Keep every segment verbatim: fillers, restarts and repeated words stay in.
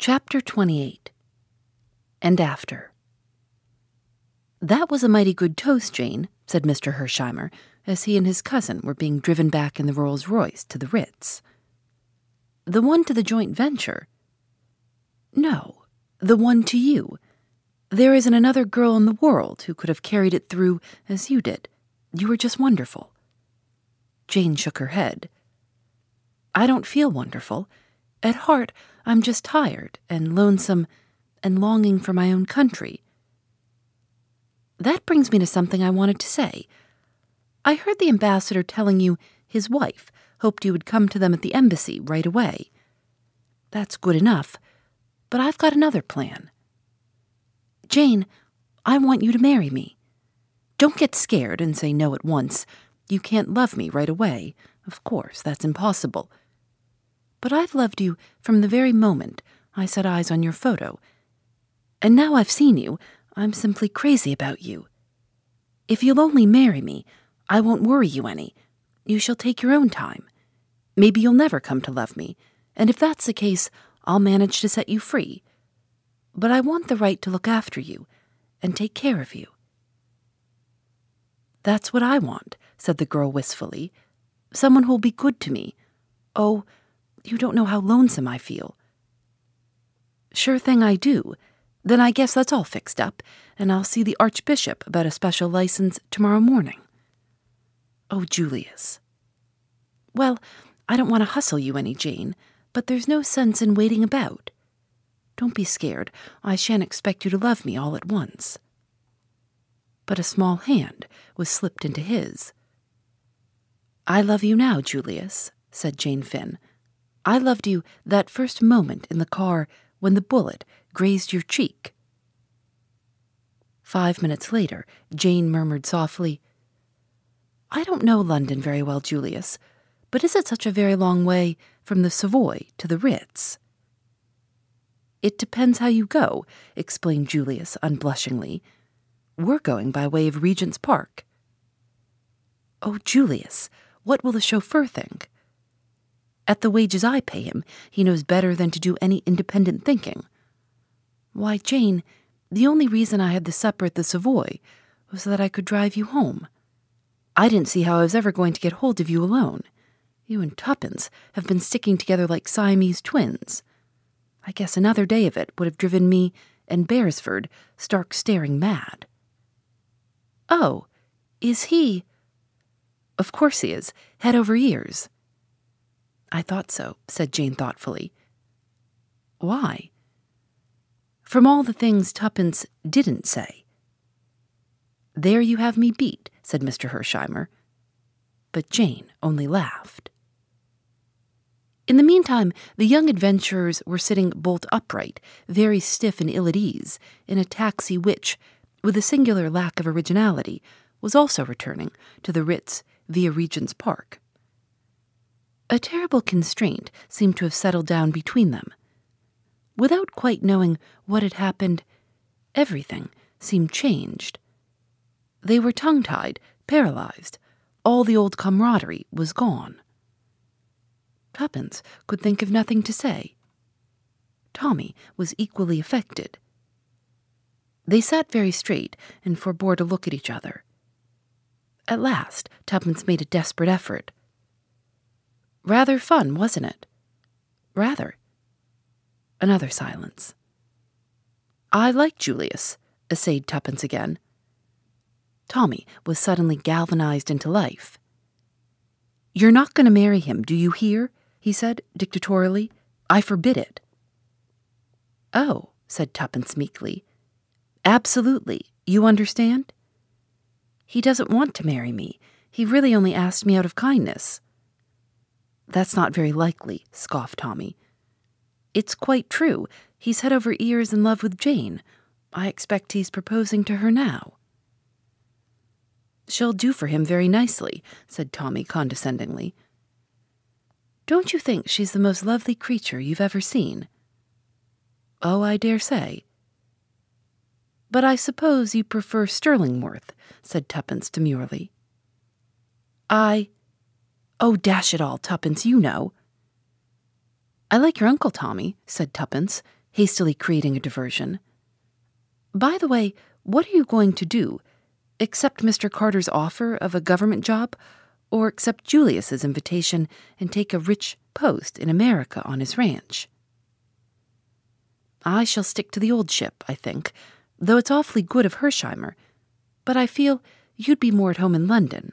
Chapter twenty-eight. And After. "That was a mighty good toast, Jane," said Mister Hersheimer, as he and his cousin were being driven back in the Rolls Royce to the Ritz. "The one to the joint venture." "No, the one to you. There isn't another girl in the world who could have carried it through as you did. You were just wonderful." Jane shook her head. "I don't feel wonderful. At heart, I'm just tired and lonesome and longing for my own country. That brings me to something I wanted to say. I heard the ambassador telling you his wife hoped you would come to them at the embassy right away. That's good enough, but I've got another plan. Jane, I want you to marry me. Don't get scared and say no at once. You can't love me right away. Of course, that's impossible. But I've loved you from the very moment I set eyes on your photo. And now I've seen you, I'm simply crazy about you. If you'll only marry me, I won't worry you any. You shall take your own time. Maybe you'll never come to love me, and if that's the case, I'll manage to set you free. But I want the right to look after you and take care of you." "That's what I want," said the girl wistfully. "Someone who'll be good to me. Oh, you don't know how lonesome I feel." "Sure thing I do. Then I guess that's all fixed up, and I'll see the Archbishop about a special license tomorrow morning." "Oh, Julius." "Well, I don't want to hustle you any, Jane, but there's no sense in waiting about. Don't be scared. I shan't expect you to love me all at once." But a small hand was slipped into his. "I love you now, Julius," said Jane Finn. "I loved you that first moment in the car when the bullet grazed your cheek." Five minutes later, Jane murmured softly, "I don't know London very well, Julius, but is it such a very long way from the Savoy to the Ritz?" "It depends how you go," explained Julius unblushingly. "We're going by way of Regent's Park." "Oh, Julius, what will the chauffeur think? At the wages I pay him, he knows better than to do any independent thinking. Why, Jane, the only reason I had the supper at the Savoy was so that I could drive you home. I didn't see how I was ever going to get hold of you alone. You and Tuppence have been sticking together like Siamese twins. I guess another day of it would have driven me and Beresford stark staring mad." "Oh, is he—" "Of course he is, head over ears." "I thought so," said Jane thoughtfully. "Why?" "From all the things Tuppence didn't say." "There you have me beat," said Mister Hersheimer. But Jane only laughed. In the meantime, the young adventurers were sitting bolt upright, very stiff and ill at ease, in a taxi which, with a singular lack of originality, was also returning to the Ritz via Regent's Park. A terrible constraint seemed to have settled down between them. Without quite knowing what had happened, everything seemed changed. They were tongue-tied, paralyzed. All the old camaraderie was gone. Tuppence could think of nothing to say. Tommy was equally affected. They sat very straight and forbore to look at each other. At last, Tuppence made a desperate effort. "Rather fun, wasn't it?" "Rather." Another silence. "I like Julius," essayed Tuppence again. Tommy was suddenly galvanized into life. "You're not going to marry him, do you hear?" he said dictatorially. "I forbid it." "Oh," said Tuppence meekly. "Absolutely. You understand?" "He doesn't want to marry me. He really only asked me out of kindness." "That's not very likely," scoffed Tommy. It's quite true. He's head over ears in love with Jane. I expect he's proposing to her now." "She'll do for him very nicely," said Tommy condescendingly. "Don't you think she's the most lovely creature you've ever seen?" "Oh, I dare say." "But I suppose you prefer Stirlingworth," said Tuppence demurely. "I... Oh, dash it all, Tuppence, you know." "I like your uncle, Tommy," said Tuppence, hastily creating a diversion. "By the way, what are you going to do? Accept Mister Carter's offer of a government job, or accept Julius's invitation and take a rich post in America on his ranch?" "I shall stick to the old ship, I think, though it's awfully good of Hersheimer. But I feel you'd be more at home in London."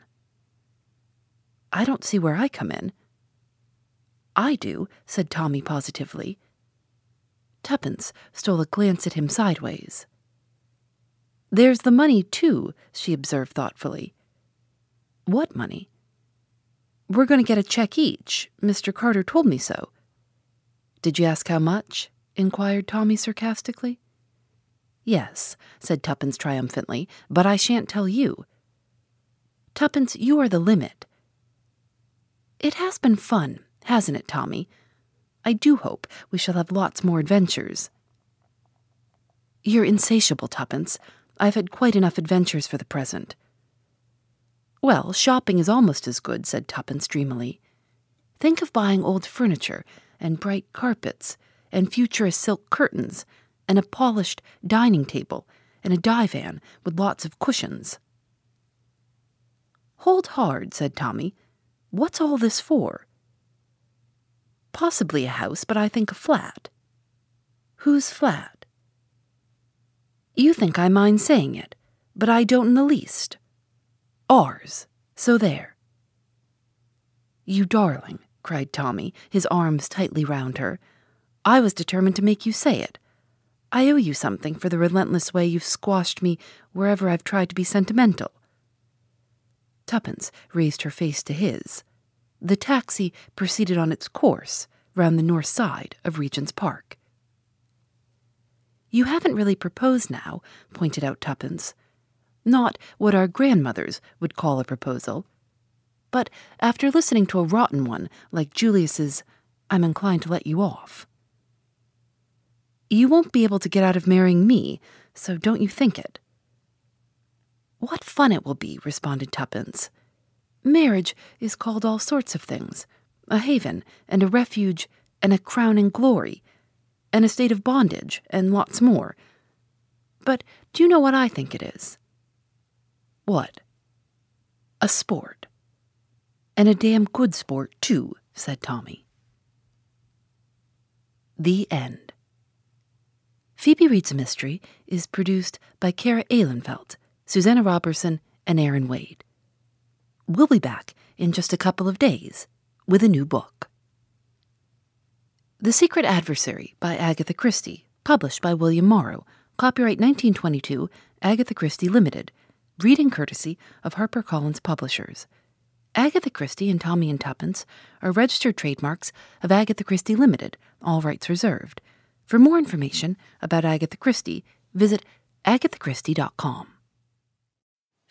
"I don't see where I come in." "I do," said Tommy positively. Tuppence stole a glance at him sideways. "There's the money, too," she observed thoughtfully. "What money?" "We're going to get a check each. Mister Carter told me so." "Did you ask how much?" inquired Tommy sarcastically. "Yes," said Tuppence triumphantly, "but I shan't tell you." "Tuppence, you are the limit." "It has been fun, hasn't it, Tommy? I do hope we shall have lots more adventures." "You're insatiable, Tuppence. I've had quite enough adventures for the present." "Well, shopping is almost as good," said Tuppence dreamily. "Think of buying old furniture and bright carpets and futurist silk curtains and a polished dining table and a divan with lots of cushions." "Hold hard," said Tommy. "What's all this for?" "Possibly a house, but I think a flat." "Whose flat?" "You think I mind saying it, but I don't in the least. Ours. So there." "You darling," cried Tommy, his arms tightly round her. "I was determined to make you say it. I owe you something for the relentless way you've squashed me wherever I've tried to be sentimental." Tuppence raised her face to his. The taxi proceeded on its course round the north side of Regent's Park. "You haven't really proposed now," pointed out Tuppence. "Not what our grandmothers would call a proposal. But after listening to a rotten one like Julius's, I'm inclined to let you off." "You won't be able to get out of marrying me, so don't you think it." "What fun it will be," responded Tuppence. "Marriage is called all sorts of things, a haven and a refuge and a crowning glory and a state of bondage and lots more. But do you know what I think it is?" "What?" "A sport." "And a damn good sport, too," said Tommy. The end. Phoebe Reads a Mystery is produced by Kara Ehlenfeldt, Susanna Robertson, and Aaron Wade. We'll be back in just a couple of days with a new book. The Secret Adversary by Agatha Christie, published by William Morrow, copyright nineteen twenty-two, Agatha Christie Limited, reading courtesy of HarperCollins Publishers. Agatha Christie and Tommy and Tuppence are registered trademarks of Agatha Christie Limited, all rights reserved. For more information about Agatha Christie, visit agatha christie dot com.